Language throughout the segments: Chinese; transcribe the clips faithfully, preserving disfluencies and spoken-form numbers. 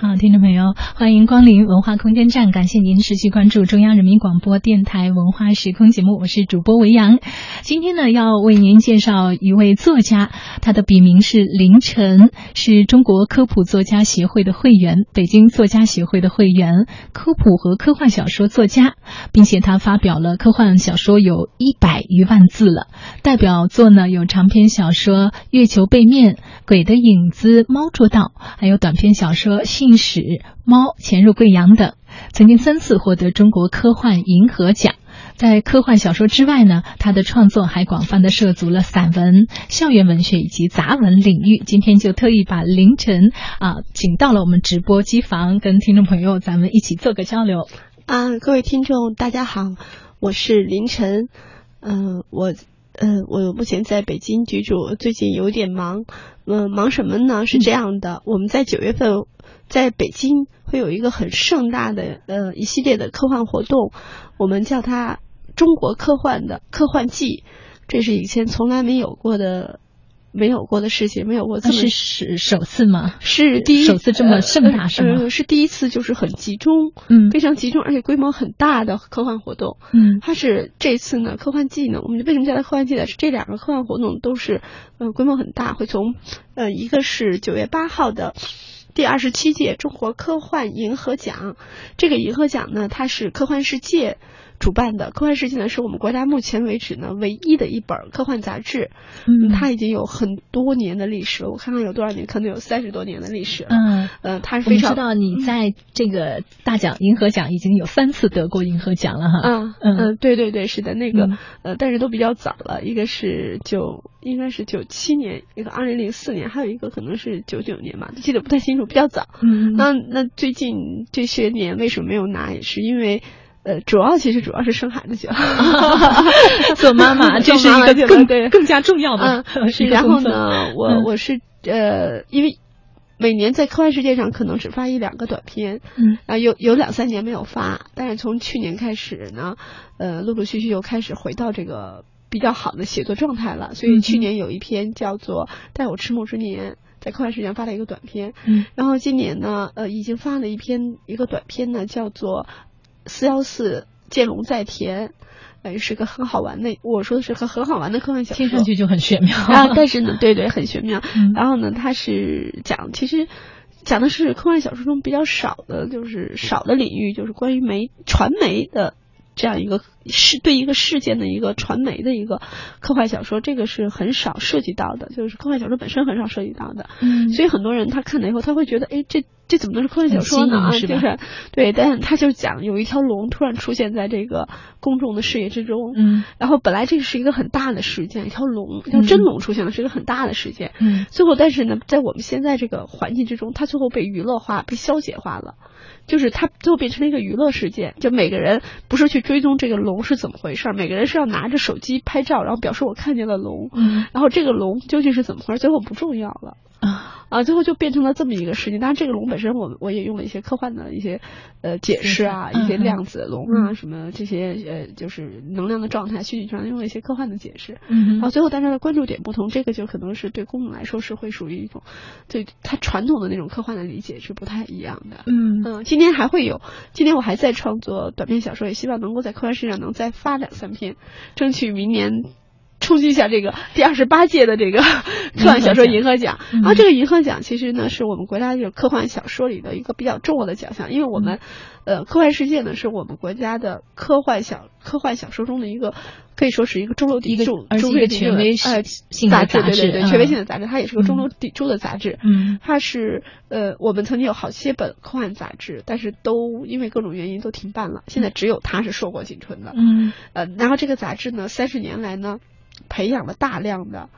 好，听众朋友，欢迎光临文化空间站，感谢您持续关注中央人民广播电台文化时空节目，我是主播维阳。今天呢，要为您介绍一位作家，他的笔名是凌晨，是中国科普作家协会的会员，北京作家协会的会员，科普和科幻小说作家，并且他发表了科幻小说有一百余万字了。代表作呢有长篇小说《月球背面》《鬼的影子》《猫捉到》，还有短篇小说《信》历史、猫潜入贵阳等，曾经三次获得中国科幻银河奖。在科幻小说之外呢，他的创作还广泛地涉足了散文、校园文学以及杂文领域。今天就特意把凌晨啊请到了我们直播机房，跟听众朋友咱们一起做个交流。啊，各位听众大家好，我是凌晨。嗯、呃，我嗯、呃，我目前在北京居住，最近有点忙。嗯、呃，忙什么呢？是这样的，嗯、我们在九月份。在北京会有一个很盛大的呃一系列的科幻活动，我们叫它中国科幻的科幻季，这是以前从来没有过的没有过的事情，没有过这么、啊、是是首次吗？是第一首次这么盛大是吗、呃呃？是第一次，就是很集中，嗯，非常集中，而且规模很大的科幻活动，嗯，它是这次呢科幻季呢，我们为什么叫它科幻季呢？是这两个科幻活动都是呃规模很大，会从呃一个是九月八号的。第二十七届中国科幻银河奖，这个银河奖呢，它是科幻世界主办的。科幻世界呢，是我们国家目前为止呢唯一的一本科幻杂志，嗯，它已经有很多年的历史了。我看看有多少年，可能有三十多年的历史了。嗯，呃，它是非常。我知道你在这个大奖银河奖已经有三次得过银河奖了哈。嗯嗯、呃，对对对，是的，那个、嗯、呃，但是都比较早了，一个是九。应该是九七年，一个二零零四年，还有一个可能是九九年吧，记得不太清楚，比较早。嗯，那那最近这些年为什么没有拿，也是因为，呃，主要其实主要是生孩子去了，做妈妈，这是一个更对更加重要的、嗯、是然后呢，我我是呃，因为。每年在科幻世界上可能只发一两个短片，嗯，啊，有有两三年没有发，但是从去年开始呢，呃，陆陆续续又开始回到这个比较好的写作状态了。所以去年有一篇叫做《带我吃梦之年》，在科幻世界上发了一个短片，嗯，然后今年呢，呃，已经发了一篇一个短片呢，叫做《四幺四见龙在田》。哎，是个很好玩的，我说的是个很好玩的科幻小说，听上去就很玄妙啊。但是呢，对对，很玄妙。嗯、然后呢，它是讲，其实讲的是科幻小说中比较少的，就是少的领域，就是关于媒传媒的这样一个事，对一个事件的一个传媒的一个科幻小说，这个是很少涉及到的，就是科幻小说本身很少涉及到的。嗯，所以很多人他看了以后，他会觉得，哎，这。这怎么能是科幻小说呢？是就是对，但他就讲有一条龙突然出现在这个公众的视野之中，嗯，然后本来这是一个很大的事件，一条龙，一条真龙出现了，是一个很大的事件，嗯，最后但是呢，在我们现在这个环境之中，它最后被娱乐化、被消解化了，就是它最后变成了一个娱乐事件，就每个人不是去追踪这个龙是怎么回事，每个人是要拿着手机拍照，然后表示我看见了龙，嗯，然后这个龙究竟是怎么回事，最后不重要了。啊啊！最后就变成了这么一个事情。当然，这个龙本身我，我我也用了一些科幻的一些呃解释啊，嗯、一些量子龙啊、嗯、什么这些呃，就是能量的状态、虚拟状态，用了一些科幻的解释。嗯。然后最后大家的关注点不同，这个就可能是对公众来说是会属于一种对它传统的那种科幻的理解是不太一样的。嗯嗯，今天还会有，今天我还在创作短篇小说，也希望能够在科幻世界上能再发两三篇，争取明年。冲击一下这个第二十八届的这个科幻小说银河奖，然后这个银河奖其实呢是我们国家有科幻小说里的一个比较重要的奖项，因为我们，呃，科幻世界呢是我们国家的科幻小科幻小说中的一个可以说是一个中流砥柱，中流砥柱权威性的杂志，对对对，权威性的杂志，它也是个中流砥柱的杂志，嗯，它是呃我们曾经有好些本科幻杂志，但是都因为各种原因都停办了，现在只有它是硕果仅存的，嗯，呃，然后这个杂志呢三十年来呢。培养了大量的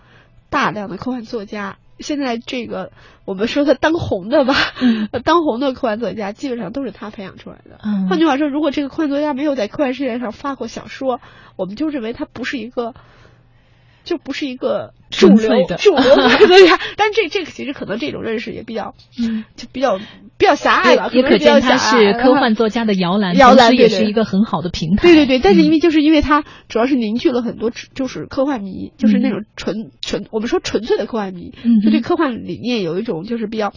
大量的科幻作家，现在这个我们说他当红的吧、嗯、当红的科幻作家基本上都是他培养出来的、嗯、换句话说，如果这个科幻作家没有在科幻世界上发过小说，我们就认为他不是一个就不是一个主流的主流的作家，但这这个其实可能这种认识也比较，嗯，就比较比较狭隘了。也可见他是科幻作家的摇篮，摇篮也是一个很好的平台。对对对，但是因为就是因为他主要是凝聚了很多就是科幻迷，就是那种纯纯我们说纯粹的科幻迷，就对科幻理念有一种就是比较。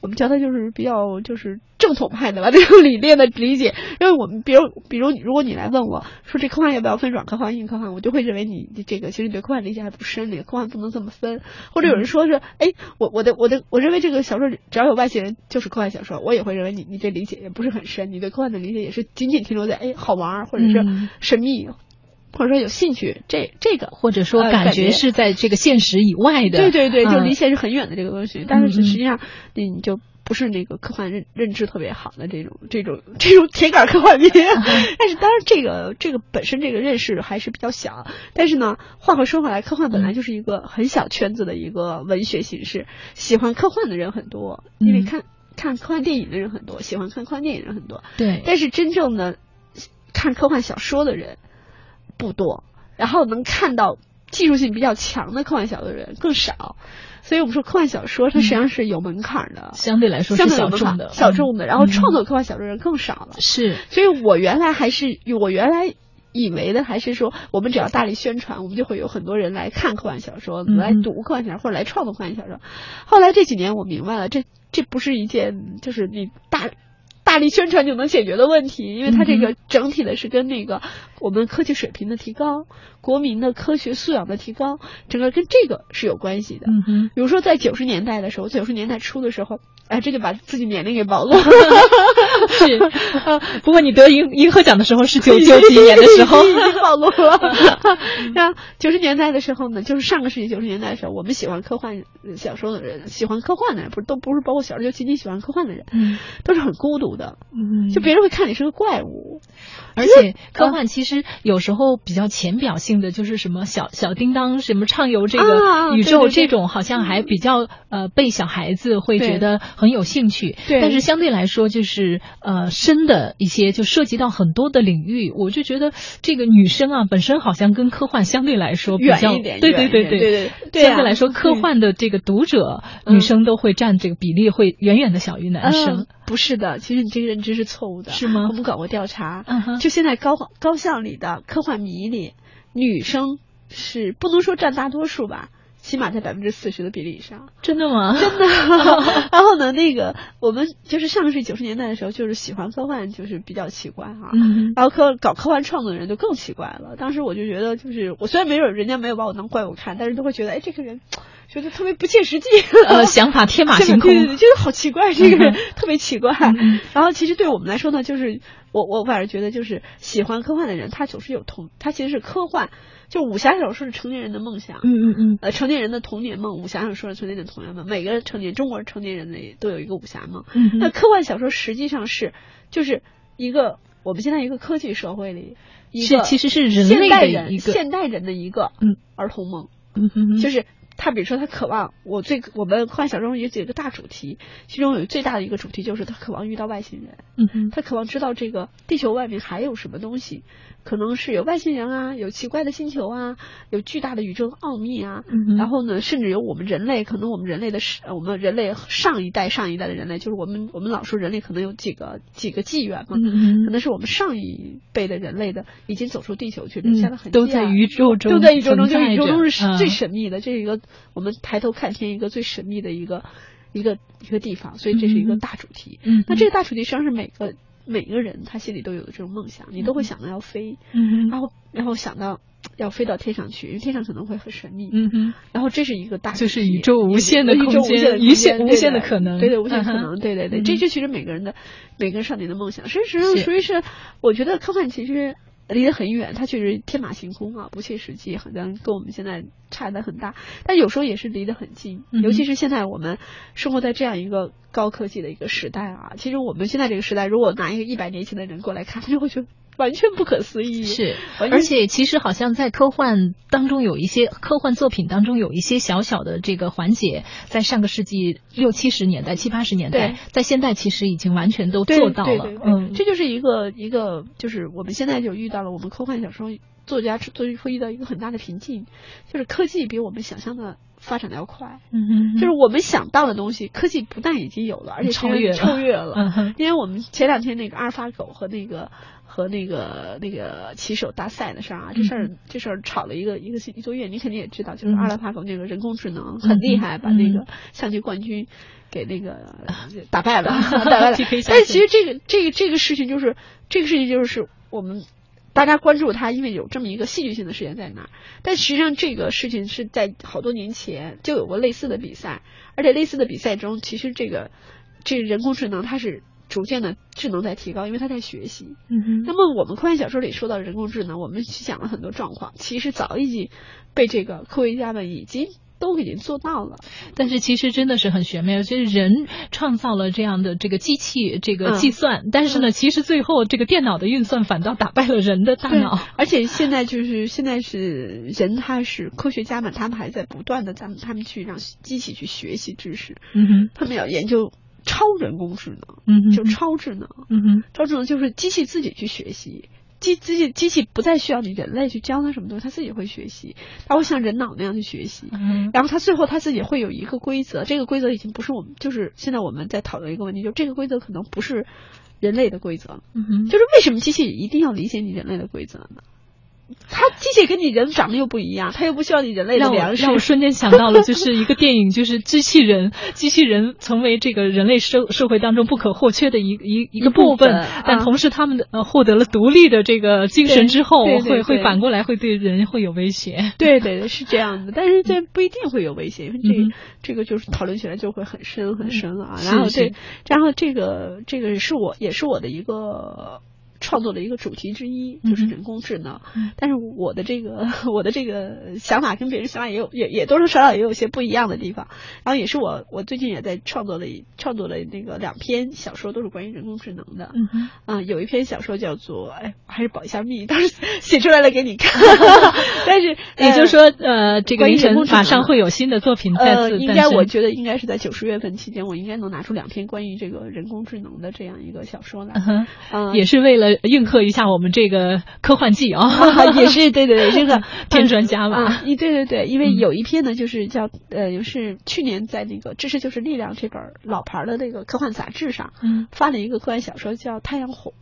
我们叫它就是比较就是正统派的吧，这种理念的理解。因为我们比如比如如果你来问我说这科幻要不要分软科幻硬科幻，我就会认为你这个其实对科幻理解还不深，你科幻不能这么分。或者有人说是哎我我的我的我认为这个小说只要有外星人就是科幻小说，我也会认为你你这理解也不是很深，你对科幻的理解也是仅仅停留在哎好玩或者是神秘、嗯或者说有兴趣，这这个或者说感觉是在这个现实以外的，呃、对对对，就离现实很远的这个东西。嗯、但是实际上，你就不是那个科幻认认知特别好的这种这种这种铁杆科幻迷。嗯、但是当然，这个这个本身这个认识还是比较小。但是呢，话和说回来，科幻本来就是一个很小圈子的一个文学形式，喜欢科幻的人很多，因为看、嗯、看科幻电影的人很多，喜欢看科幻电影的人很多。对，但是真正的看科幻小说的人不多，然后能看到技术性比较强的科幻小说的人更少，所以我们说科幻小说它实际上是有门槛的，嗯、相对来说是小众的，小众的。然后创作科幻小说的人更少了，是、嗯。所以我原来还是我原来以为的还是说，我们只要大力宣传，我们就会有很多人来看科幻小说，来读科幻小说或者来创作科幻小说。后来这几年我明白了，这这不是一件就是你大。大力宣传就能解决的问题，因为它这个整体的是跟那个我们科技水平的提高、国民的科学素养的提高，整个跟这个是有关系的。嗯、比如说在九十年代的时候，九十年代初的时候，哎，这就把自己年龄给暴露了。是、啊，不过你得银银河奖的时候是九九几年的时候，已经暴露了。那九十年代的时候呢，就是上个世纪九十年代的时候，我们喜欢科幻小说的人，喜欢科幻的人，不是都不是包括小说，就仅仅喜欢科幻的人，嗯、都是很孤独的。嗯，就别人会看你是个怪物，而且科幻其实有时候比较浅表性的，就是什么小小叮当什么畅游这个宇宙、啊、对对对这种，好像还比较呃被小孩子会觉得很有兴趣。对，但是相对来说就是呃深的一些，就涉及到很多的领域。我就觉得这个女生啊，本身好像跟科幻相对来说比较远一点，对对对对对对，相对来说科幻的这个读者、嗯、女生都会占这个比例会远远的小于男生。嗯、不是的，其实。这个认知是错误的，是吗？我们搞过调查， uh-huh. 就现在高高校里的科幻迷里，女生是不能说占大多数吧，起码在百分之四十的比例以上。真的吗？真的。然后呢，那个我们就是上个世纪九十年代的时候，就是喜欢科幻就是比较奇怪哈、啊嗯，然后科搞科幻创作的人就更奇怪了。当时我就觉得，就是我虽然没有人家没有把我当怪物看，但是都会觉得，哎，这个人。觉得特别不切实际，呃，想法天马行空，对对对，觉得好奇怪，这个人、嗯、特别奇怪、嗯。然后其实对我们来说呢，就是我我反而觉得，就是喜欢科幻的人，他总是有童，他其实是科幻，就武侠小说是成年人的梦想，嗯嗯嗯，呃，成年人的童年梦，武侠小说是成年人的童年梦，每个成年中国成年人的都有一个武侠梦。嗯、那科幻小说实际上是就是一个我们现在一个科技社会里，一个其实是人类的一个现代人的一个儿童梦，嗯嗯，就是。他比如说他渴望我最我们科幻小说有几个大主题，其中有最大的一个主题就是他渴望遇到外星人，嗯嗯，他渴望知道这个地球外面还有什么东西，可能是有外星人啊，有奇怪的星球啊，有巨大的宇宙奥秘啊，嗯嗯，然后呢甚至有我们人类可能我们人类的我们人类上一代上一代的人类，就是我们我们老说人类可能有几个几个纪元嘛，嗯嗯，可能是我们上一辈的人类的已经走出地球去留下的痕迹、啊嗯、都在宇宙中都在宇宙中就宇宙中是最神秘的、啊、这一个我们抬头看天一个最神秘的一个一个一个地方，所以这是一个大主题。嗯，那这个大主题实际上是每个每个人他心里都有的这种梦想，你都会想到要飞，嗯，然后然后想到要飞到天上去，因为天上可能会很神秘，嗯嗯，然后这是一个大主题，就是宇宙无限的空间，无限无限的可能，对对，无限可能，对对对，这就其实每个人的每个人少年的梦想，实际上属于是我觉得科幻其实。离得很远，它确实天马行空啊，不切实际，好像跟我们现在差得很大。但有时候也是离得很近，尤其是现在我们生活在这样一个高科技的一个时代啊。其实我们现在这个时代，如果拿一个一百年前的人过来看，他就会觉得完全不可思议。是，而且其实好像在科幻当中有一些科幻作品当中有一些小小的这个环节，在上个世纪六七十年代、七八十年代，在现在其实已经完全都做到了。对对对对嗯，这就是一个一个，就是我们现在就遇到。到了我们科幻小说作家会遇到一个很大的瓶颈，就是科技比我们想象的发展的要快，嗯，就是我们想到的东西，科技不但已经有了，而且超越超越了。嗯、因为我们前两天那个阿尔法狗和那个和那个那个骑手大赛的事儿啊，这事儿、嗯、这事儿吵了一个一个一个月，你肯定也知道，就是阿尔法狗那个人工智能很厉害，嗯、把那个象棋冠军给那个打败了，嗯、打败了。但其实这个这个这个事情就是这个事情就是我们。大家关注他，因为有这么一个戏剧性的事件在那儿，但实际上这个事情是在好多年前就有过类似的比赛，而且类似的比赛中，其实这个这个、人工智能它是逐渐的智能在提高，因为它在学习。嗯哼。那么我们科幻小说里说到人工智能，我们去讲了很多状况，其实早已经被这个科学家们已经。都已经做到了，但是其实真的是很玄妙，就是人创造了这样的这个机器这个计算、嗯、但是呢、嗯、其实最后这个电脑的运算反倒打败了人的大脑，而且现在就是现在是人他是科学家们他们还在不断的咱们他们去让机器去学习知识，嗯哼，他们要研究超人工智能，嗯，就超智能，嗯哼，超智能就是机器自己去学习，机机机器不再需要你人类去教它什么东西，它自己会学习，它会像人脑那样去学习，嗯，然后它最后它自己会有一个规则，这个规则已经不是我们，就是现在我们在讨论一个问题，就这个规则可能不是人类的规则，嗯哼，就是为什么机器一定要理解你人类的规则呢？它机器跟你人长得又不一样，它又不需要你人类的粮食。让我, 让我瞬间想到了，就是一个电影，就是机器人，机器人成为这个人类社社会当中不可或缺的一一一个部分，嗯、但同时他们的、呃、获得了独立的这个精神之后，会会反过来会对人会有威胁。对对对，是这样的，但是这不一定会有威胁，因为这、嗯、这个就是讨论起来就会很深很深了啊。嗯、然后这然后这个这个是我也是我的一个。创作的一个主题之一就是人工智能，嗯、但是我的这个我的这个想法跟别人想法也有也也多多少少也有些不一样的地方，然后也是我我最近也在创作了创作了那个两篇小说都是关于人工智能的，嗯、呃、有一篇小说叫做哎还是保一下密，当时写出来了给你看，但是也就是说呃这个凌晨马上会有新的作品再次诞生，呃应该我觉得应该是在九十月份期间我应该能拿出两篇关于这个人工智能的这样一个小说来，嗯、呃、也是为了。应和一下我们这个科幻季、哦、啊，也是对对对，这个添砖加瓦。对对对，因为有一篇呢，就是叫呃，是去年在那个《知识就是力量》这本老牌的那个科幻杂志上，嗯，发了一个科幻小说叫《太阳火》。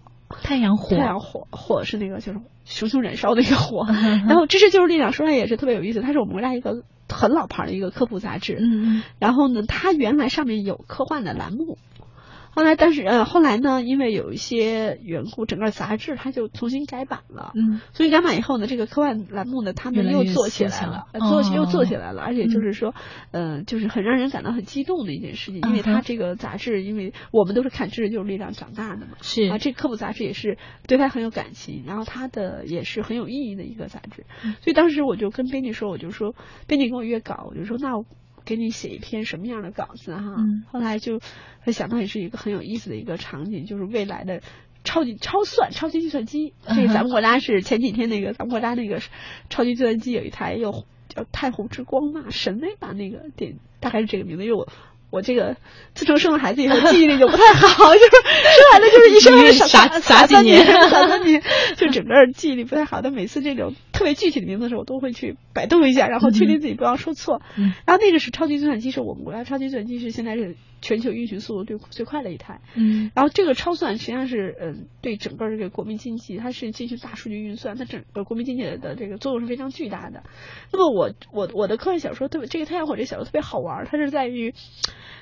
太阳火，太阳火，火是那个就是熊熊燃烧的一个火。然后《知识就是力量》说来也是特别有意思，它是我们国家一个很老牌的一个科普杂志。嗯，然后呢，它原来上面有科幻的栏目。后来，但是呃，后来呢，因为有一些缘故，整个杂志它就重新改版了。嗯，所以改版以后呢，这个科幻栏目呢，他们又做起来了，越来越做、哦、又做起来了，而且就是说，嗯、呃，就是很让人感到很激动的一件事情，因为它这个杂志，因为我们都是看《知识就是力量》长大的嘛，是啊，这个科普杂志也是对它很有感情，然后它的也是很有意义的一个杂志，所以当时我就跟编辑说，我就说，编辑跟我约稿，我就说那我。给你写一篇什么样的稿子哈？嗯、后来就想到也是一个很有意思的一个场景，就是未来的超级超算、超级计算机。这个咱们国家是前几天那个咱们国家那个超级计算机有一台又叫太湖之光嘛，神威吧那个点大概是这个名字，因为我。我这个自从生了孩子以后记忆力就不太好，就是生孩子就是一生孩子傻傻几年，傻三年，就整个记忆力不太好。但每次这种特别具体的名字的时候，我都会去百度一下，然后确定自己不要说错。嗯、然后那个是超级计算机，是我们国家超级计算机是现在是全球运行速度最最快的一台。嗯，然后这个超算实际上是嗯、呃、对整个这个国民经济，它是进行大数据运算，它整个国民经济的这个作用是非常巨大的。那么我我我的科幻小说特别这个《太阳火》这小说特别好玩，它是在于。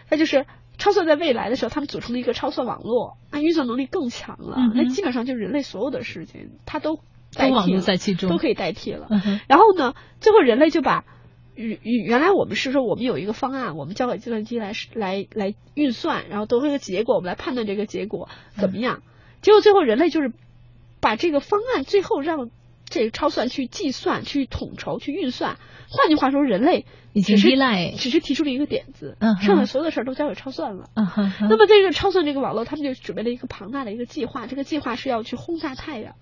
它就是超算在未来的时候，他们组成了一个超算网络，那运算能力更强了。嗯、那基本上就是人类所有的事情，它都代替了都网络在其中，都可以代替了。嗯、然后呢，最后人类就把原原来我们是说我们有一个方案，我们交给计算机来来来运算，然后得出一个结果，我们来判断这个结果怎么样。嗯、结果最后人类就是把这个方案最后让。这个超算去计算、去统筹、去运算，换句话说，人类只是依赖，只是提出了一个点子，嗯、剩下所有的事儿都交给超算了。嗯、那么这个超算这个网络，他们就准备了一个庞大的一个计划，这个计划是要去轰炸太阳，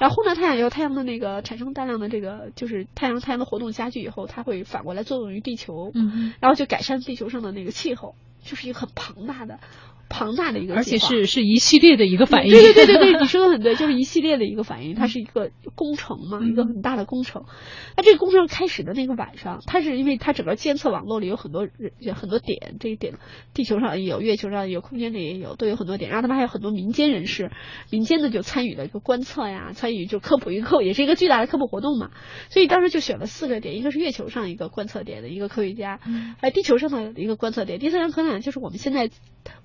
然后轰炸太阳以后，太阳的那个产生大量的这个就是太阳太阳的活动加剧以后，它会反过来作用于地球，嗯、然后就改善地球上的那个气候，就是一个很庞大的。庞大的一个计划，而且是是一系列的一个反应。对对对对对，你说的很对，就是一系列的一个反应，它是一个工程嘛，一个很大的工程。那这个工程开始的那个晚上，它是因为它整个监测网络里有很多很多点，这一点地球上也有，月球上也有，空间里也有，都有很多点。然后他们还有很多民间人士，民间的就参与了一个观测呀，参与就科普预购，也是一个巨大的科普活动嘛。所以当时就选了四个点，一个是月球上一个观测点的一个科学家，嗯、还有地球上的一个观测点，第三个可能就是我们现在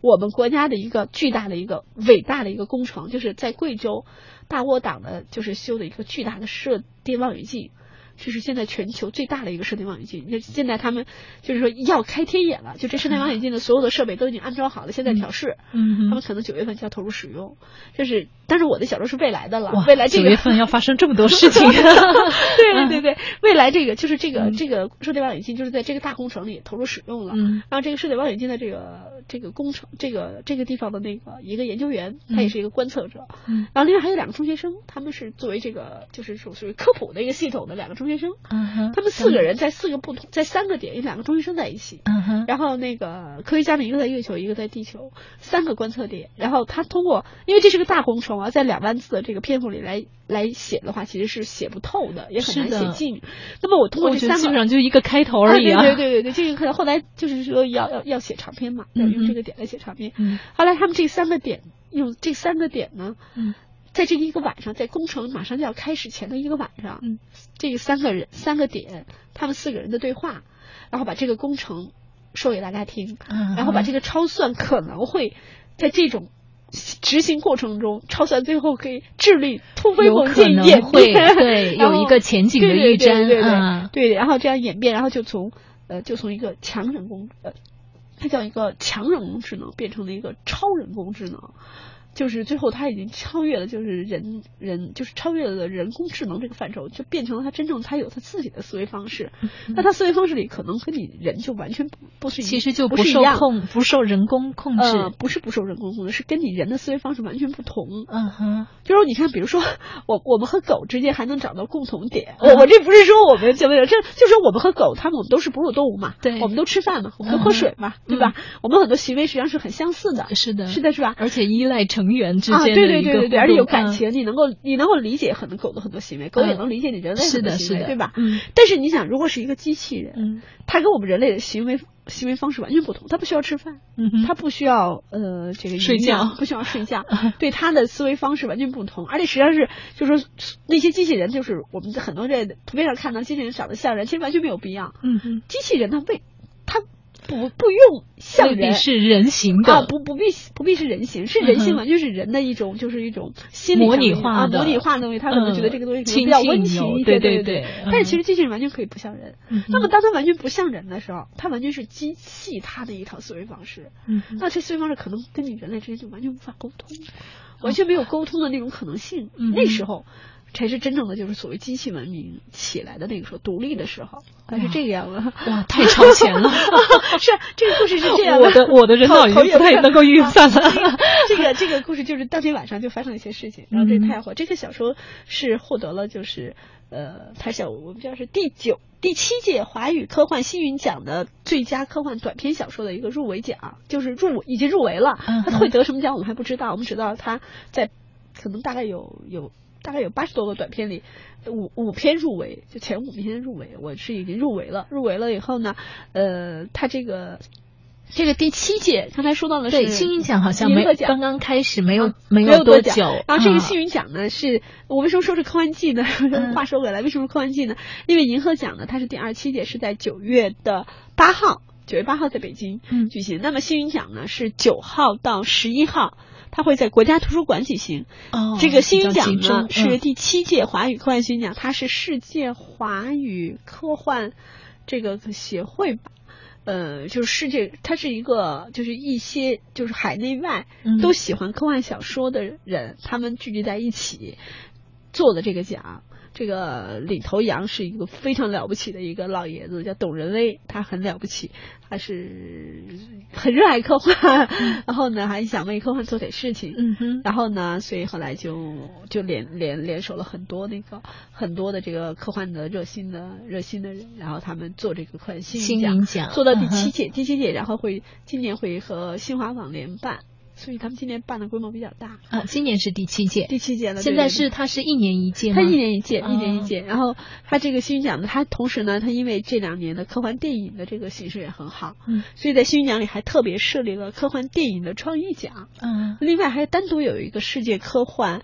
我们国家的一个巨大的一个伟大的一个工程，就是在贵州大窝党的就是修的一个巨大的射电望远镜，这是现在全球最大的一个射电望远镜。那现在他们就是说要开天眼了，就这射电望远镜的所有的设备都已经安装好了，现在调试，嗯，他们可能九月份就要投入使用。这是，但是我的小说是未来的了，未来这个九月份要发生这么多事情，对对对对，未来这个就是这个、嗯、这个射电望远镜就是在这个大工程里投入使用了，嗯，然后这个射电望远镜的这个这个工程这个这个地方的那个一个研究员，他也是一个观测者，嗯，然后另外还有两个中学生，他们是作为这个就是属于科普的一个系统的两个中。中学生，他们四个人在四个不同，在三个点，有两个中学生在一起。然后那个科学家们一个在月球，一个在地球，三个观测点。然后他通过，因为这是个大工程啊，在两万字的这个篇幅里来来写的话，其实是写不透的，也很难写尽。那么我通过这三个，我觉得基本上就一个开头而已啊。对对对对，这个可能后来就是说要要要写长篇嘛，要用这个点来写长篇。后来他们这三个点，用这三个点呢。嗯，在这一个晚上，在工程马上就要开始前的一个晚上，嗯，这个三个人三个点，他们四个人的对话，然后把这个工程说给大家听，嗯，然后把这个超算可能会在这种执行过程中，超算最后可以智力突飞猛进演变，对，有一个前景的预瞻，对对对 对, 对, 对,、嗯、对，然后这样演变，然后就从呃就从一个强人工呃，它叫一个强人工智能变成了一个超人工智能。就是最后，它已经超越了，就是人人就是超越了人工智能这个范畴，就变成了它真正它有它自己的思维方式。那它思维方式里可能和你人就完全不不是，其实就不受控，不受人工控制。呃，不是不受人工控制，是跟你人的思维方式完全不同。嗯哼，就是你看，比如说我我们和狗之间还能找到共同点。我我这不是说我们怎么样，这就是我们和狗，它们我们都是哺乳动物嘛，对，我们都吃饭嘛，我们都喝水嘛，对吧？我们很多行为实际上是很相似的。是的，是的，是吧？而且依赖成。成员之间的一个、啊、对对对对对，而且有感情，啊、你能够你能够理解很多狗的很多行为，狗也能理解你人类很多行为，嗯、对吧？嗯。但是你想，如果是一个机器人，嗯、它跟我们人类的行为行为方式完全不同，它不需要吃饭，嗯、它不需要呃这个睡觉，不需要睡觉，嗯、对它的思维方式完全不同。而且实际上是，就是说那些机器人，就是我们很多在图片上看到机器人长得像人，其实完全没有必要。嗯。机器人它为它。不不用像人，未必是人形的啊，不不必不必是人形，是人形完全是人的一种，嗯、就是一种心理模拟化的、啊、模拟化的东西，他可能觉得这个东西比较温情一些，对对 对, 对, 对、嗯。但是其实机器人完全可以不像人，嗯、那么当他完全不像人的时候，他完全是机器他的一套思维方式，嗯、那这思维方式可能跟你人类之间就完全无法沟通，嗯、完全没有沟通的那种可能性，嗯、那时候。才是真正的，就是所谓机器文明起来的那个时候，独立的时候，它是这样的。哇，太超前了！是这个故事是这样的。我的我的人脑已经不太能够运算了。啊、这个这个故事就是当天晚上就发生了一些事情，然后这太火。嗯、这个小说是获得了就是呃，它小我们叫是第九第七届华语科幻星云奖的最佳科幻短篇小说的一个入围奖，就是入已经入围了。它会得什么奖我们还不知道，我们只知道它在可能大概有有。大概有八十多个短片里，五五篇入围，就前五篇入围，我是已经入围了。入围了以后呢，呃，他这个这个第七届，刚才说到的是对星云奖好像没刚刚开始，没有、啊、没有多久。然后这个星云奖呢，啊、是我为什么说是科幻季呢？话说回来，为什么科幻季呢？因为银河奖呢，它是第二十七届，是在九月的八号，九月八号在北京举行。嗯、那么星云奖呢，是九号到十一号。它会在国家图书馆举行。哦，这个星云奖呢、嗯、是第七届华语科幻星云奖，它是世界华语科幻这个协会吧，呃，就是世界，它是一个就是一些就是海内外都喜欢科幻小说的人，嗯、他们聚集在一起做的这个奖。这个领头羊是一个非常了不起的一个老爷子，叫董仁威，他很了不起，他是很热爱科幻，嗯、然后呢还想为科幻做点事情，嗯哼，然后呢，所以后来就就联联联手了很多那个很多的这个科幻的热心的热心的人，然后他们做这个科幻星云奖，做到第七届，嗯、第七届，然后会今年会和新华网联办。所以他们今年办的规模比较大啊，今年是第七届，第七届了。现在是它是一年一届吗？它一年一届，一年一届。哦、然后它这个星云奖呢，它同时呢，它因为这两年的科幻电影的这个形式也很好，嗯，所以在星云奖里还特别设立了科幻电影的创意奖，嗯，另外还单独有一个世界科幻。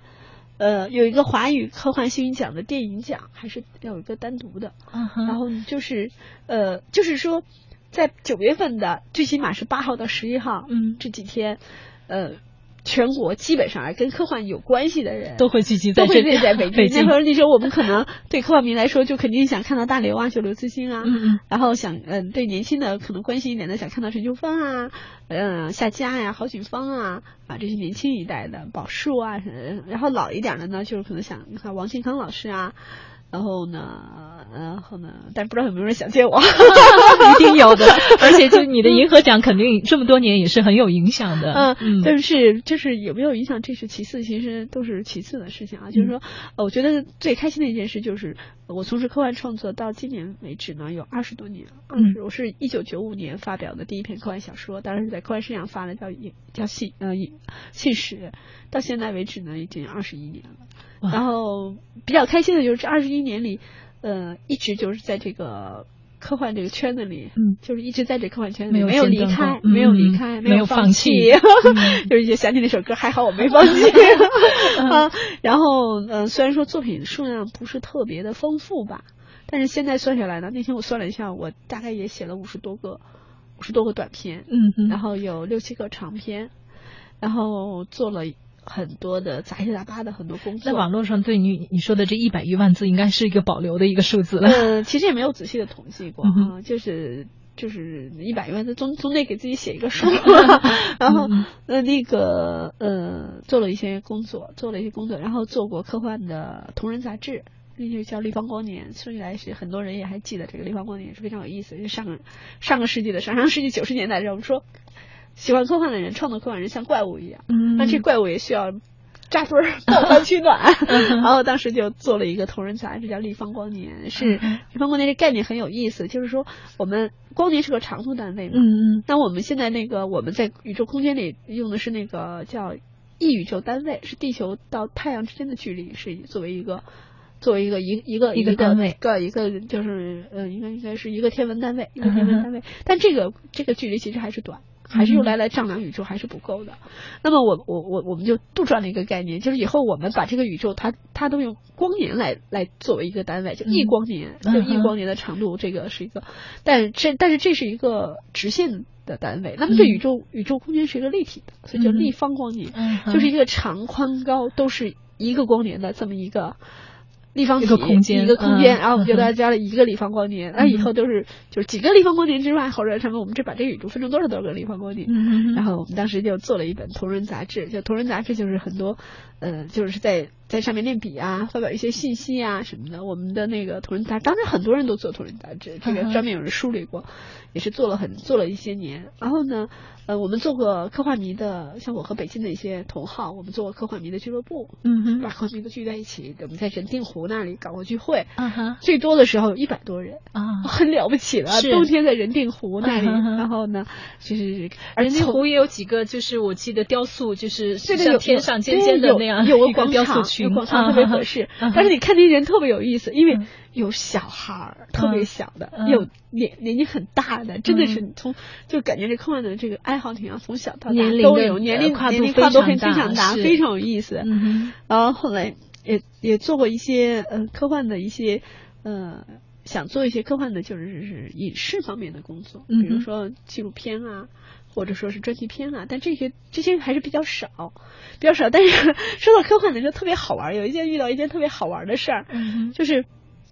呃，有一个华语科幻星云奖的电影奖，还是有一个单独的。Uh-huh. 然后就是，呃，就是说，在九月份的，最起码是八号到十一号，嗯，这几天，呃，全国基本上跟科幻有关系的人都会聚集在这边，都会在北京。北京那时候，你说我们可能对科幻迷来说，就肯定想看到大刘啊，就刘慈欣啊，嗯嗯，然后想，嗯、呃，对年轻的可能关心一点的，想看到陈秋芬啊，嗯、呃，夏家呀、啊，郝景芳啊。啊，这些年轻一代的宝树啊，然后老一点的呢，就是可能想看王庆康老师啊，然后呢，然后呢，但不知道有没有人想见我，一定有的。而且就你的银河奖肯定这么多年也是很有影响的。嗯，嗯但是就是有没有影响，这是其次，其实都是其次的事情啊。嗯、就是说、呃，我觉得最开心的一件事就是我从事科幻创作到今年为止呢，有二十多年。嗯，我是一九九五年发表的第一篇科幻小说，当然是在科幻生涯发的叫，叫叫信呃。信史到现在为止呢，已经二十一年了。然后比较开心的就是这二十一年里，呃，一直就是在这个科幻这个圈子里，嗯，就是一直在这科幻圈子里没有离开，没有离开，没有放弃。就是也想起那首歌，还好我没放弃。啊，然后呃，虽然说作品数量不是特别的丰富吧，但是现在算下来呢，那天我算了一下，我大概也写了五十多个，五十多个短篇，嗯，然后有六七个长篇。然后做了很多的杂七杂八的很多工作，在网络上对你你说的这一百余万字应该是一个保留的一个数字了。呃，其实也没有仔细的统计过、嗯、啊，就是就是一百余万字，总总得给自己写一个数。然后呃那个呃做了一些工作，做了一些工作，然后做过科幻的同人杂志。那就叫《立方光年》，说起来是很多人也还记得这个《立方光年》也是非常有意思，就上个上个世纪的上上世纪九十年代的时候，我们说。喜欢科幻的人，创作科幻人像怪物一样，嗯，那这怪物也需要扎堆抱团取暖。然后当时就做了一个同人杂志，叫《立方光年》。是《立方光年》这概念很有意思，就是说我们光年是个长度单位嘛，嗯，那我们现在那个我们在宇宙空间里用的是那个叫一宇宙单位，是地球到太阳之间的距离，是作为一个作为一个一一个一个单位，个一个就是呃，应该应该是一个天文单位，一个天文单位。嗯、但这个这个距离其实还是短。还是用来来丈量宇宙还是不够的，那么我我我我们就杜撰了一个概念，就是以后我们把这个宇宙它它都用光年来来作为一个单位，就一光年，嗯、就一光年的长度，这个是一个，但这但是这是一个直线的单位，那么这宇宙、嗯、宇宙空间是一个立体的，所以叫立方光年，嗯、就是一个长宽高都是一个光年的这么一个。立方体一个空间，一个空间，嗯、然后我们就大家加了一个立方光年，那、嗯、以后都是就是几个立方光年之外，或者什么，我们这把这宇宙分成多少多少个立方光年。嗯、然后我们当时就做了一本同人杂志，就同人杂志就是很多，呃，就是在在上面练笔啊，发表一些信息啊什么的。我们的那个同人杂志，当然很多人都做同人杂志，这个专门有人梳理过，嗯、也是做了很做了一些年。然后呢，呃，我们做过科幻迷的，像我和北京的一些同好，我们做过科幻迷的俱乐部，嗯哼，把科幻迷都聚在一起，我们在人定湖。那里搞过聚会， uh-huh. 最多的时候有一百多人啊， uh-huh. 很了不起了。冬天在人定湖那里， uh-huh. 然后呢，就是人定湖也有几个，就是我记得雕塑，就是像天上尖尖的那样，有个广场，有广场特别合适。Uh-huh. 但是你看那人特别有意思，因为有小孩儿， uh-huh. 特别小的， uh-huh. 有年年纪很大的，真的是从、uh-huh. 就感觉这科幻的这个爱好挺像从小到大都有，年龄跨度非常大，非常有意思。Uh-huh. 然后后来。也也做过一些呃科幻的一些呃想做一些科幻的就是是影视方面的工作，比如说纪录片啊，或者说是专题片啊，但这些这些还是比较少，比较少。但是说到科幻的时候特别好玩，有一件遇到一件特别好玩的事儿，嗯、就是。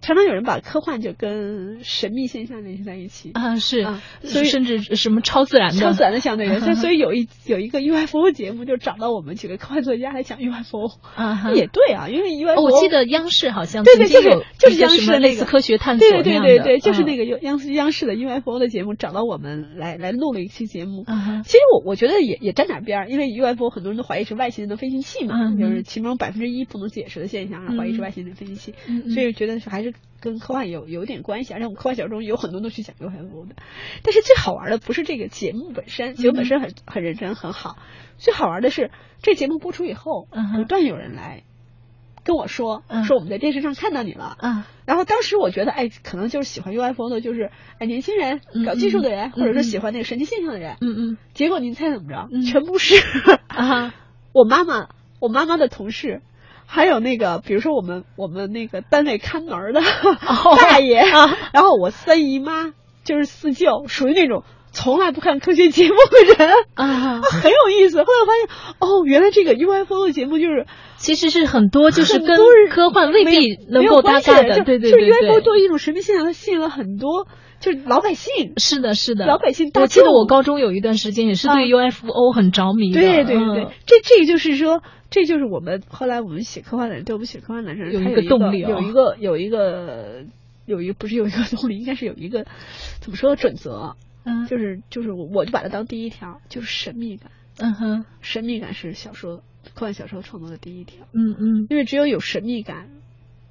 常常有人把科幻就跟神秘现象联系在一起啊，是，啊、所以甚至什么超自然的、超自然的相对论，所以有一有一个 U F O 节目就找到我们几个科幻作家来讲 U F O 啊，也对啊，因为 U F O、哦、我记得央视好像对对就是就是央视的那个科学探索对对对对对，就是那个央视央视的 U F O 的节目找到我们来来录了一期节目。啊、其实我我觉得也也沾点边，因为 U F O 很多人都怀疑是外星人的飞行器嘛，嗯、就是其中百分之一不能解释的现象，怀疑是外星人的飞行器，嗯、所以觉得还是。实跟科幻有有点关系，而且我们科幻小说中有很多都去讲 U F O 的。但是最好玩的不是这个节目本身，节目本身很很认真很好，最好玩的是这节目播出以后，不断有人来跟我说、嗯、说我们在电视上看到你了，嗯，然后当时我觉得，哎，可能就是喜欢 U F O 的，就是哎年轻人、搞技术的人，嗯、或者说喜欢那个神奇现象的人，嗯嗯。结果您猜怎么着？嗯、全部是啊！我妈妈，我妈妈的同事，还有那个，比如说我们我们那个单位看门的、哦、大爷、啊，然后我三姨妈就是四舅，属于那种。从来不看科学节目的人啊，很有意思。后来发现，哦，原来这个 U F O 的节目就是，其实是很多就是跟科幻未必能够搭嘎的，对对对对。就是 U F O 作为一种神秘现象，它吸引了很多就是老百姓。是的，是的，老百姓。我记得我高中有一段时间也是对 U F O 很着迷的。啊、对对对对，嗯、这这个就是说，这就是我们后来我们写科幻的人，对我们写科幻的人有一个动力、哦，有一个有一个有一个不是有一个动力，应该是有一个怎么说准则。嗯，就是就是我我就把它当第一条，就是神秘感。嗯哼，神秘感是小说科幻小说创作的第一条。嗯嗯，因为只有有神秘感，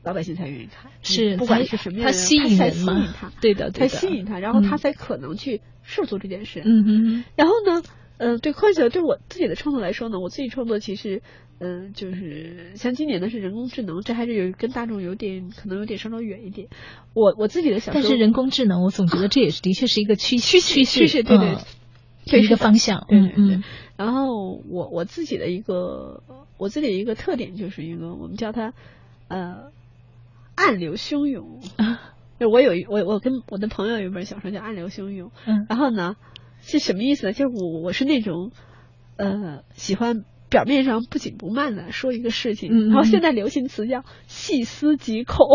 老百姓才愿意看。是，不管是什么样的人，它吸引人嘛，对的，对的，才吸引他，然后他才可能去涉足这件事。嗯嗯。然后呢，嗯、呃，对科幻小说，对我自己的创作来说呢，我自己创作其实，嗯、呃，就是像今年的是人工智能，这还是有跟大众有点可能有点稍稍远一点。我我自己的小说，但是人工智能，我总觉得这也是的确是一个趋势，趋势，趋势，对对，对、嗯、一个方向，嗯嗯。然后我我自己的一个我自己的一个特点就是一个我们叫它呃暗流汹涌。啊、我有我我跟我的朋友有一本小说叫《暗流汹涌》，嗯，然后呢是什么意思呢？就是我我是那种呃喜欢。表面上不紧不慢的说一个事情、嗯，然后现在流行词叫细思极恐，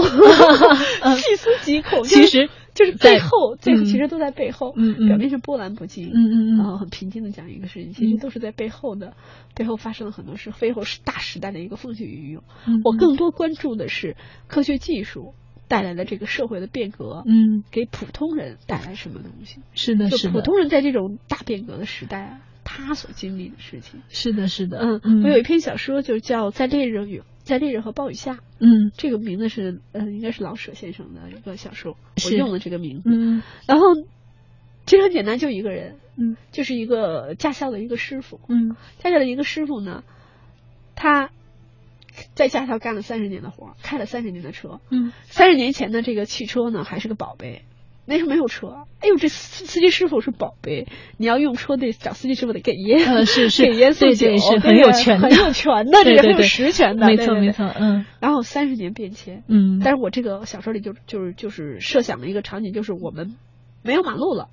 嗯、细思极恐、就是，其实就是背后，这、嗯、其实都在背后，嗯、表面上波澜不惊，嗯、然后很平静的讲一个事情、嗯，其实都是在背后的，背后发生了很多事，背后是大时代的一个风起云涌、嗯。我更多关注的是科学技术带来的这个社会的变革，嗯，给普通人带来什么东西？是的，是的，普通人在这种大变革的时代啊。他所经历的事情，是的，是的，嗯，嗯我有一篇小说就叫《在烈日与在烈日和暴雨下》，嗯，这个名字是，嗯、呃，应该是老舍先生的一个小说，我用了这个名字，嗯，然后其实很简单，就一个人，嗯，就是一个驾校的一个师傅，嗯，驾校的一个师傅呢，他在驾校干了三十年的活，开了三十年的车，嗯，三十年前的这个汽车呢还是个宝贝。那时候没有车，哎呦，这司机师傅是宝贝，你要用车得找司机师傅得给烟，嗯、是是，给烟送酒，对对是很有权的，很有权的，这个很有实权的，没错没错，嗯。然后三十年变迁，嗯，但是我这个小说里就就是就是设想了一个场景，就是我们没有马路了，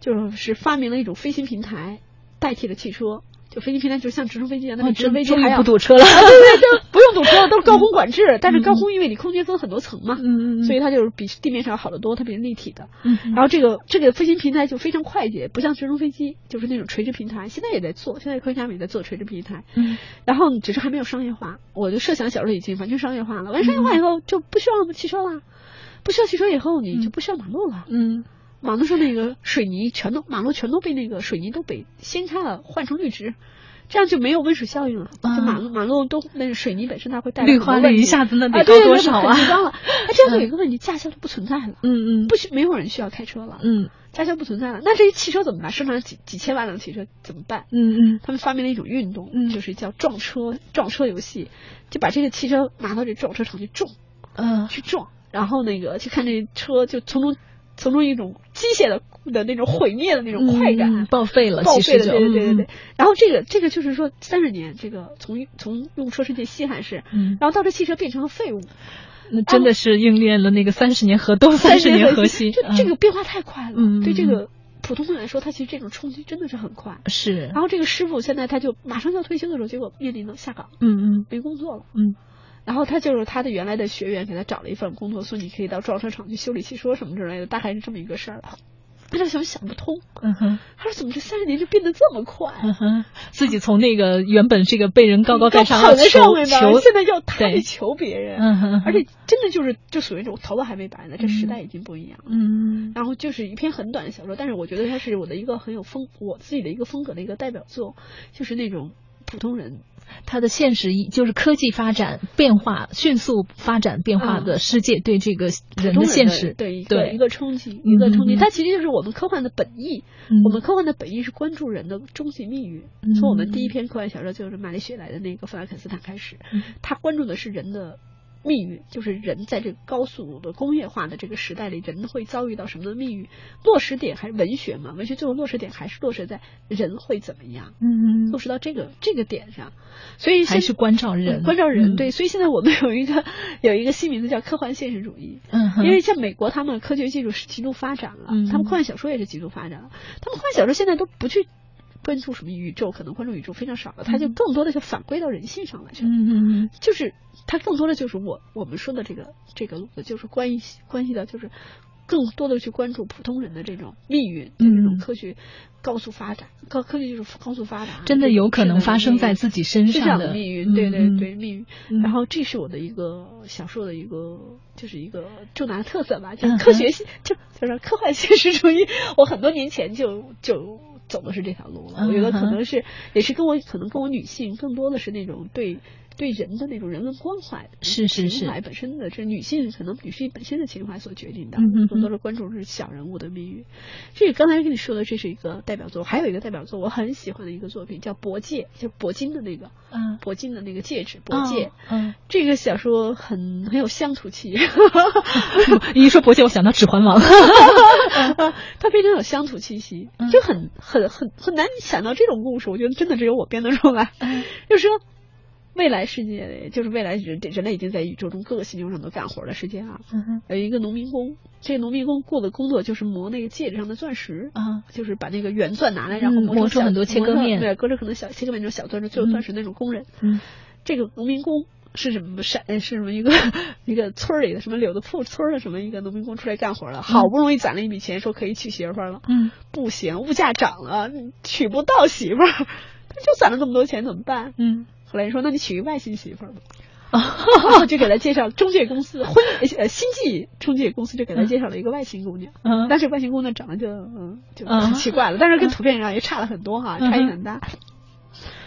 就是发明了一种飞行平台代替了汽车。就飞机平台就像直升飞机一样，那直升飞机还要、哦、不堵车了，啊、对对对，不用堵车，都是高空管制。嗯、但是高空因为你空间分很多层嘛，嗯、所以它就是比地面上要好得多，它比立体的。嗯、然后这个这个飞行平台就非常快捷，不像直升飞机就是那种垂直平台，现在也在做，现在科学家们也在做垂直平台。嗯、然后只是还没有商业化，我就设想小说已经完全商业化了，完商业化以后就不需要汽车了，不需要汽车以后你就不需要马路了。嗯。嗯马路上那个水泥全都，马路全都被那个水泥都被掀开了，换成绿植，这样就没有温水效应了。嗯、就马路马路都那个水泥本身它会带来绿化率一下子那得高多少啊？那、啊啊、这样就有一个问题，驾校就不存在了。嗯嗯，不需没有人需要开车了。嗯，驾校不存在了，那这些汽车怎么办？生产几几千万辆汽车怎么办？嗯嗯，他们发明了一种运动，嗯、就是叫撞车撞车游戏，就把这个汽车拿到这撞车场去撞，嗯，去撞，然后那个去看这车就从中。从中一种机械的的那种毁灭的那种快感，嗯、报废了，报废了，对对对对对。嗯、然后这个这个就是说，三十年这个从从用车世界稀罕事，嗯、然后到这汽车变成了废物，那真的是应验了那个三十年河东三十年河西，这、嗯、这个变化太快了，嗯、对这个。普通人来说，他其实这种冲击真的是很快。是。然后这个师傅现在他就马上就要退休的时候，结果面临了下岗，嗯嗯，没工作了，嗯。然后他就是他的原来的学员给他找了一份工作，说你可以到撞车厂去修理汽车什么之类的，大概是这么一个事儿了。他就想想不通，嗯哼，他说怎么这三十年就变得这么快？嗯哼，自己从那个原本这个被人高高在上的上面求，现在要他去求别人，嗯哼，而且真的就是就属于这种头发还没白呢，这时代已经不一样了，嗯，然后就是一篇很短的小说，但是我觉得它是我的一个很有风，我自己的一个风格的一个代表作，就是那种。普通人它的现实就是科技发展变化迅速发展变化的世界对这个人的现实、嗯、对一个对一个冲击一个冲击、嗯、它其实就是我们科幻的本意、嗯、我们科幻的本意是关注人的终极命运、嗯、从我们第一篇科幻小说就是玛丽雪莱的那个《弗兰肯斯坦》开始、嗯、它关注的是人的命运，就是人在这个高速的工业化的这个时代里，人会遭遇到什么的命运？落实点还是文学嘛？文学最后落实点还是落实在人会怎么样？嗯，落实到这个这个点上，所以还是关照人，嗯、关照人、嗯、对。所以现在我们有一个有一个新名字叫科幻现实主义，嗯，因为像美国他们科学技术是极度发展了，嗯、他们科幻小说也是极度发展了，他们科幻小说现在都不去。关注什么宇宙，可能关注宇宙非常少了，它就更多的就反归到人性上来去了。嗯嗯，就是它更多的就是我我们说的这个这个路子，就是关系关系到就是更多的去关注普通人的这种命运，嗯，这种科学高速发展，高科技就是高速发展，真的有可能发生在自己身上的命运，对对对，命运、嗯。然后这是我的一个小说的一个，就是一个重大的特色吧，就是科学、嗯、就就是科幻现实主义。我很多年前就就。走的是这条路了，我觉得可能是、uh-huh. 也是跟我可能跟我女性更多的是那种对对人的那种人文关怀，是是是，情怀本身的，这女性可能女性本身的情怀所决定的，更多的关注是小人物的命运。这个刚才跟你说的，这是一个代表作，还有一个代表作我很喜欢的一个作品叫《铂戒》，就铂金的那个，嗯，铂金的那个戒指，铂戒，嗯，这个小说很很有乡土气。一说铂戒，我想到《指环王》，它非常有乡土气息，就很很很很难想到这种故事，我觉得真的只有我编得出来，就是说。未来世界就是未来人人类已经在宇宙中各个星球上都干活的世界啊，嗯、有一个农民工，这个农民工过的工作就是磨那个戒指上的钻石啊，就是把那个圆钻拿来，然后磨出、嗯、很多切割面，对，割出可能小切割面那种小钻石，最后钻石那种工人。嗯，这个农民工是什么山？是什么一个一个村里的什么柳子铺村的什么一个农民工出来干活了，好不容易攒了一笔钱，说可以娶媳妇了。嗯，不行，物价涨了，娶不到媳妇，他就攒了这么多钱怎么办？嗯。后来说，那你娶一外星媳妇儿吧，然后就给他介绍中介公司婚呃星际中介公司就给他介绍了一个外星姑娘，嗯、但是外星姑娘长得就嗯就很奇怪了，嗯、但是跟图片上也差了很多哈，嗯、差异很大。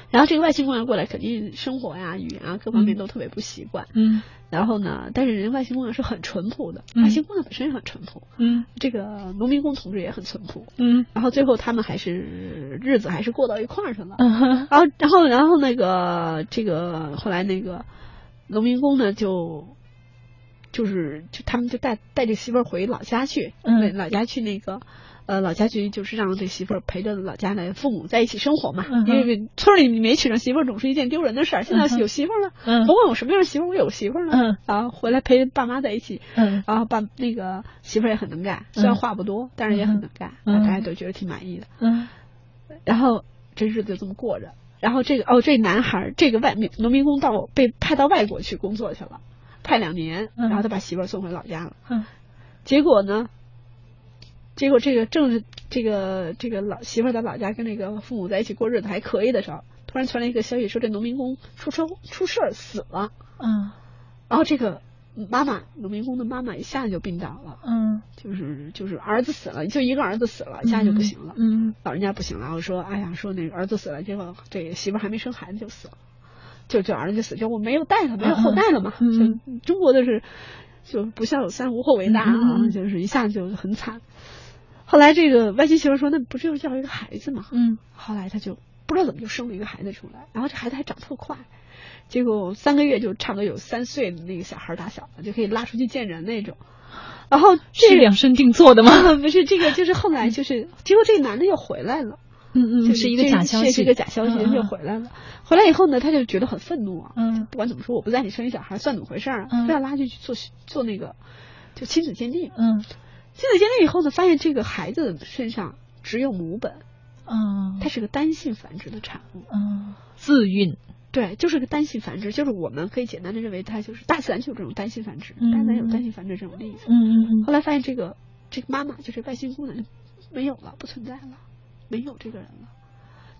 然后这个外星姑娘过来，肯定生活呀、啊、语言啊各方面都特别不习惯，嗯，然后呢，但是人外星姑娘是很淳朴的，嗯、外星姑娘本身也很淳朴，嗯，这个农民工同志也很淳朴，嗯，然后最后他们还是日子还是过到一块儿去了，嗯，然后然后然后那个这个后来那个农民工呢就就是就他们就带带着媳妇儿回老家去，嗯，老家去那个。呃，老家局就是让这媳妇儿陪着老家的父母在一起生活嘛，嗯、因为村里没娶上媳妇儿总是一件丢人的事儿。现在有媳妇儿了，嗯、甭管我什么样的媳妇儿，我有媳妇儿了，嗯、啊，回来陪爸妈在一起，嗯、然后爸那个媳妇儿也很能干，虽然话不多，但是也很能干，嗯、大家都觉得挺满意的。嗯，然后这日子就这么过着，然后这个哦，这男孩这个外农民工到被派到外国去工作去了，派两年，然后他把媳妇儿送回老家了。嗯，结果呢？结果这个正是这个这个老媳妇在老家跟那个父母在一起过日子还可以的时候，突然传来一个消息说这农民工出车出事儿死了。嗯，然后这个妈妈农民工的妈妈一下就病倒了。嗯，就是就是儿子死了，就一个儿子死了，一下就不行了。嗯，老人家不行了，我说哎呀，说那个儿子死了，结果这个媳妇还没生孩子就死了，就就儿子就死，就我没有带他，没有后代了嘛。嗯，就中国就是就不像三无后为大啊，嗯、就是一下就很惨。后来这个外星媳妇说那不就是要一个孩子吗，嗯，后来他就不知道怎么就生了一个孩子出来，然后这孩子还长特快，结果三个月就差不多有三岁的那个小孩大小了，就可以拉出去见人那种，然后这是量身定做的吗？不是，这个就是后来就是结果这个男的又回来了，嗯嗯，就是、是一个假消息，是一个假消息，嗯、就回来了。回来以后呢，他就觉得很愤怒啊，嗯，不管怎么说我不在你生一小孩算怎么回事啊，非要、嗯、拉去做做那个就亲子鉴定，嗯，亲子鉴定以后呢，发现这个孩子身上只有母本，嗯，它是个单性繁殖的产物，嗯，自孕，对，就是个单性繁殖，就是我们可以简单的认为它就是大自然就有这种单性繁殖，嗯、大自然有单性繁殖这种例子，嗯，后来发现这个这个妈妈就是外星姑娘没有了，不存在了，没有这个人了，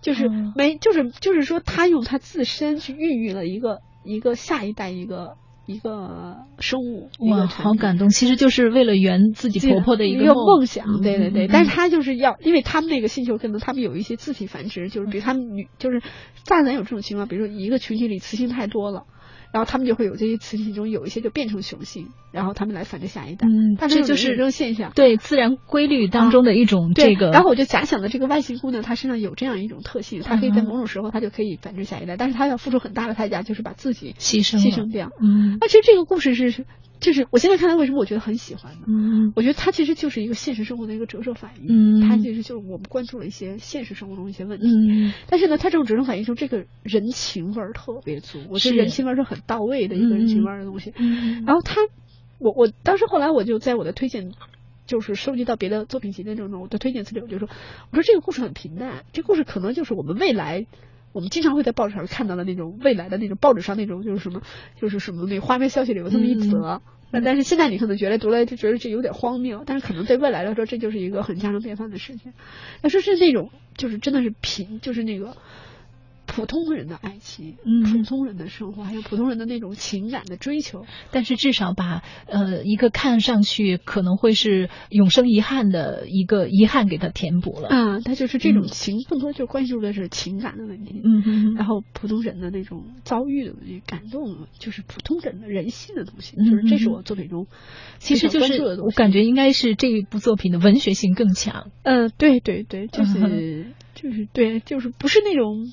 就是没，就是就是说，她用她自身去孕育了一个一个下一代一个。一个生物。哇，好感动！其实就是为了圆自己婆婆的一个 梦, 一个梦想。对对对，嗯、但是他就是要，因为他们那个星球可能他们有一些自体繁殖，就是比如他们女，就是乍然有这种情况，比如说一个群体里雌性太多了。然后他们就会有这些雌性中有一些就变成雄性，然后他们来繁殖下一代。嗯，但这就是这种现象，对自然规律当中的一种这个。啊、然后我就假想的这个外星姑娘，她身上有这样一种特性，她可以在某种时候她就可以繁殖下一代，但是她要付出很大的代价，就是把自己牺牲牺牲掉。嗯，那其实这个故事是，就是我现在看到为什么我觉得很喜欢呢？嗯，我觉得它其实就是一个现实生活的一个折射反应。嗯，它其实就是我们关注了一些现实生活中一些问题。嗯，但是呢，它这种折射反应中，这个人情味儿特别足，我觉得人情味儿是很。到位的一个人情味的东西、嗯嗯、然后他我我当时后来我就在我的推荐就是收集到别的作品集的那种我的推荐资料，我就说我说这个故事很平淡，这个故事可能就是我们未来我们经常会在报纸上看到的那种未来的那种报纸上那种就是什么就是什么那花边消息里有这么一则、嗯、但是现在你可能觉得读来就觉得这有点荒谬，但是可能对未来来说这就是一个很家常便饭的事情，要说是那种就是真的是平就是那个普通人的爱情，普通人的生活、嗯、还有普通人的那种情感的追求，但是至少把呃一个看上去可能会是永生遗憾的一个遗憾给它填补了。嗯，它就是这种情更多就关注的是情感的问题。嗯嗯，然后普通人的那种遭遇的感动，就是普通人的人性的东西、嗯、就是这是我作品中其实就是我感觉应该是这一部作品的文学性更强。嗯，对对对，就是、嗯、就是对就是不是那种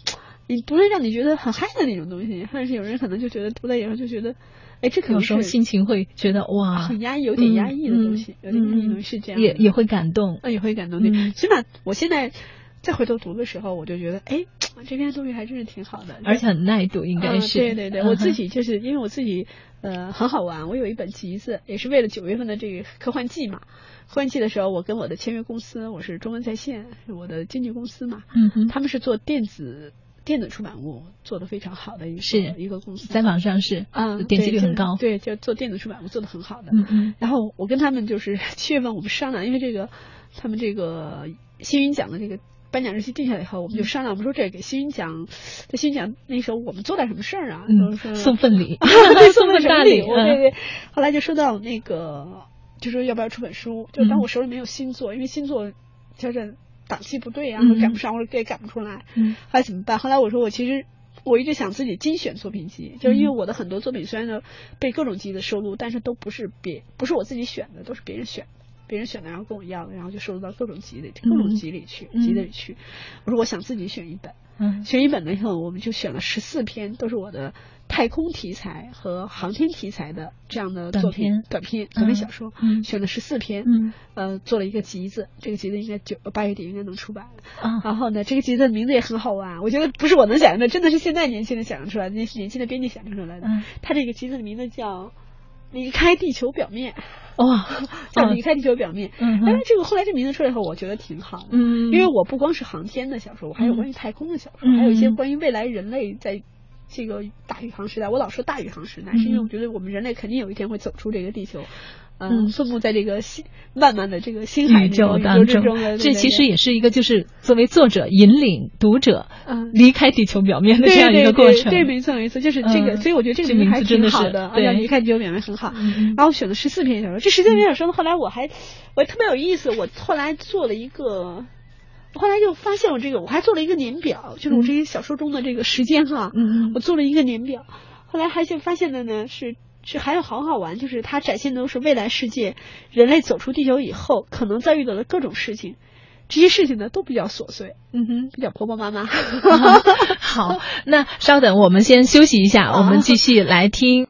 你不是让你觉得很嗨的那种东西，但是有人可能就觉得读了以后就觉得，哎，这可能有时候心情会觉得哇，很压抑，有点压抑的东西，嗯、有点压抑的东西是这样的，也也会感动，嗯，也会感动的。嗯、起码我现在再回头读的时候，我就觉得，哎，这篇东西还真是挺好的，而且很耐读，应该是、嗯。对对对，我自己就是因为我自己呃很好玩，我有一本集子，也是为了九月份的这个科幻季嘛。换季的时候，我跟我的签约公司，我是中文在线，是我的经纪公司嘛，嗯，他们是做电子。电子出版物做得非常好的一个是一个公司，在网上是啊、嗯，点击率很高。对，就做电子出版物做得很好的。嗯嗯。然后我跟他们就是七月份我们商量，因为这个他们这个星云奖的这个颁奖日期定下来以后，我们就商量，我们说这给星云奖，在星云奖那时候我们做点什么事儿啊？嗯，送份礼，对，送份大礼。对对。后来就收到那个，就说要不要出本书？就当我手里没有新作，因为新作就是。档期不对啊，我赶不上，我也赶不出来，嗯，后来怎么办？后来我说，我其实我一直想自己精选作品集，就是因为我的很多作品虽然呢被各种集的收录，但是都不是别不是我自己选的，都是别人选的，别人选的，然后跟我要的，然后就收录到各种集里，各种集里去，嗯、集里去。我说我想自己选一本，嗯、选一本了以后，我们就选了十四篇，都是我的太空题材和航天题材的这样的作品，短篇、短篇小说，嗯、选了十四篇，嗯，呃，做了一个集子，这个集子应该九八月底应该能出版。嗯、然后呢，这个集子的名字也很好玩，我觉得不是我能想象的，真的是现在年轻人想象出来的，年轻的编辑想象出来的。嗯、他这个集子的名字叫。离开地球表面，哦，叫离开地球表面。嗯，但是这个后来这名字出来后，我觉得挺好的。嗯，因为我不光是航天的小说，我还有关于太空的小说，嗯、还有一些关于未来人类在这个大宇航时代。我老说大宇航时代，嗯、是因为我觉得我们人类肯定有一天会走出这个地球。嗯，分布在这个新慢慢的这个新海宇宙当中，这其实也是一个就是作为作者引领读者离开地球表面的这样一个过程。对，没错没错，就是这个，所以我觉得这个名字还挺好的，而且离开地球表面很好。然后我选了十四篇小说，这十四篇小说后来我还我特别有意思，我后来做了一个。后来就发现我这个，我还做了一个年表，就是我这些小说中的这个时间哈，我做了一个年表。后来还就发现的呢是。是还有好好玩，就是它展现的都是未来世界，人类走出地球以后可能遭遇到的各种事情，这些事情呢都比较琐碎，嗯哼，比较婆婆妈妈。好，那稍等，我们先休息一下，我们继续来听。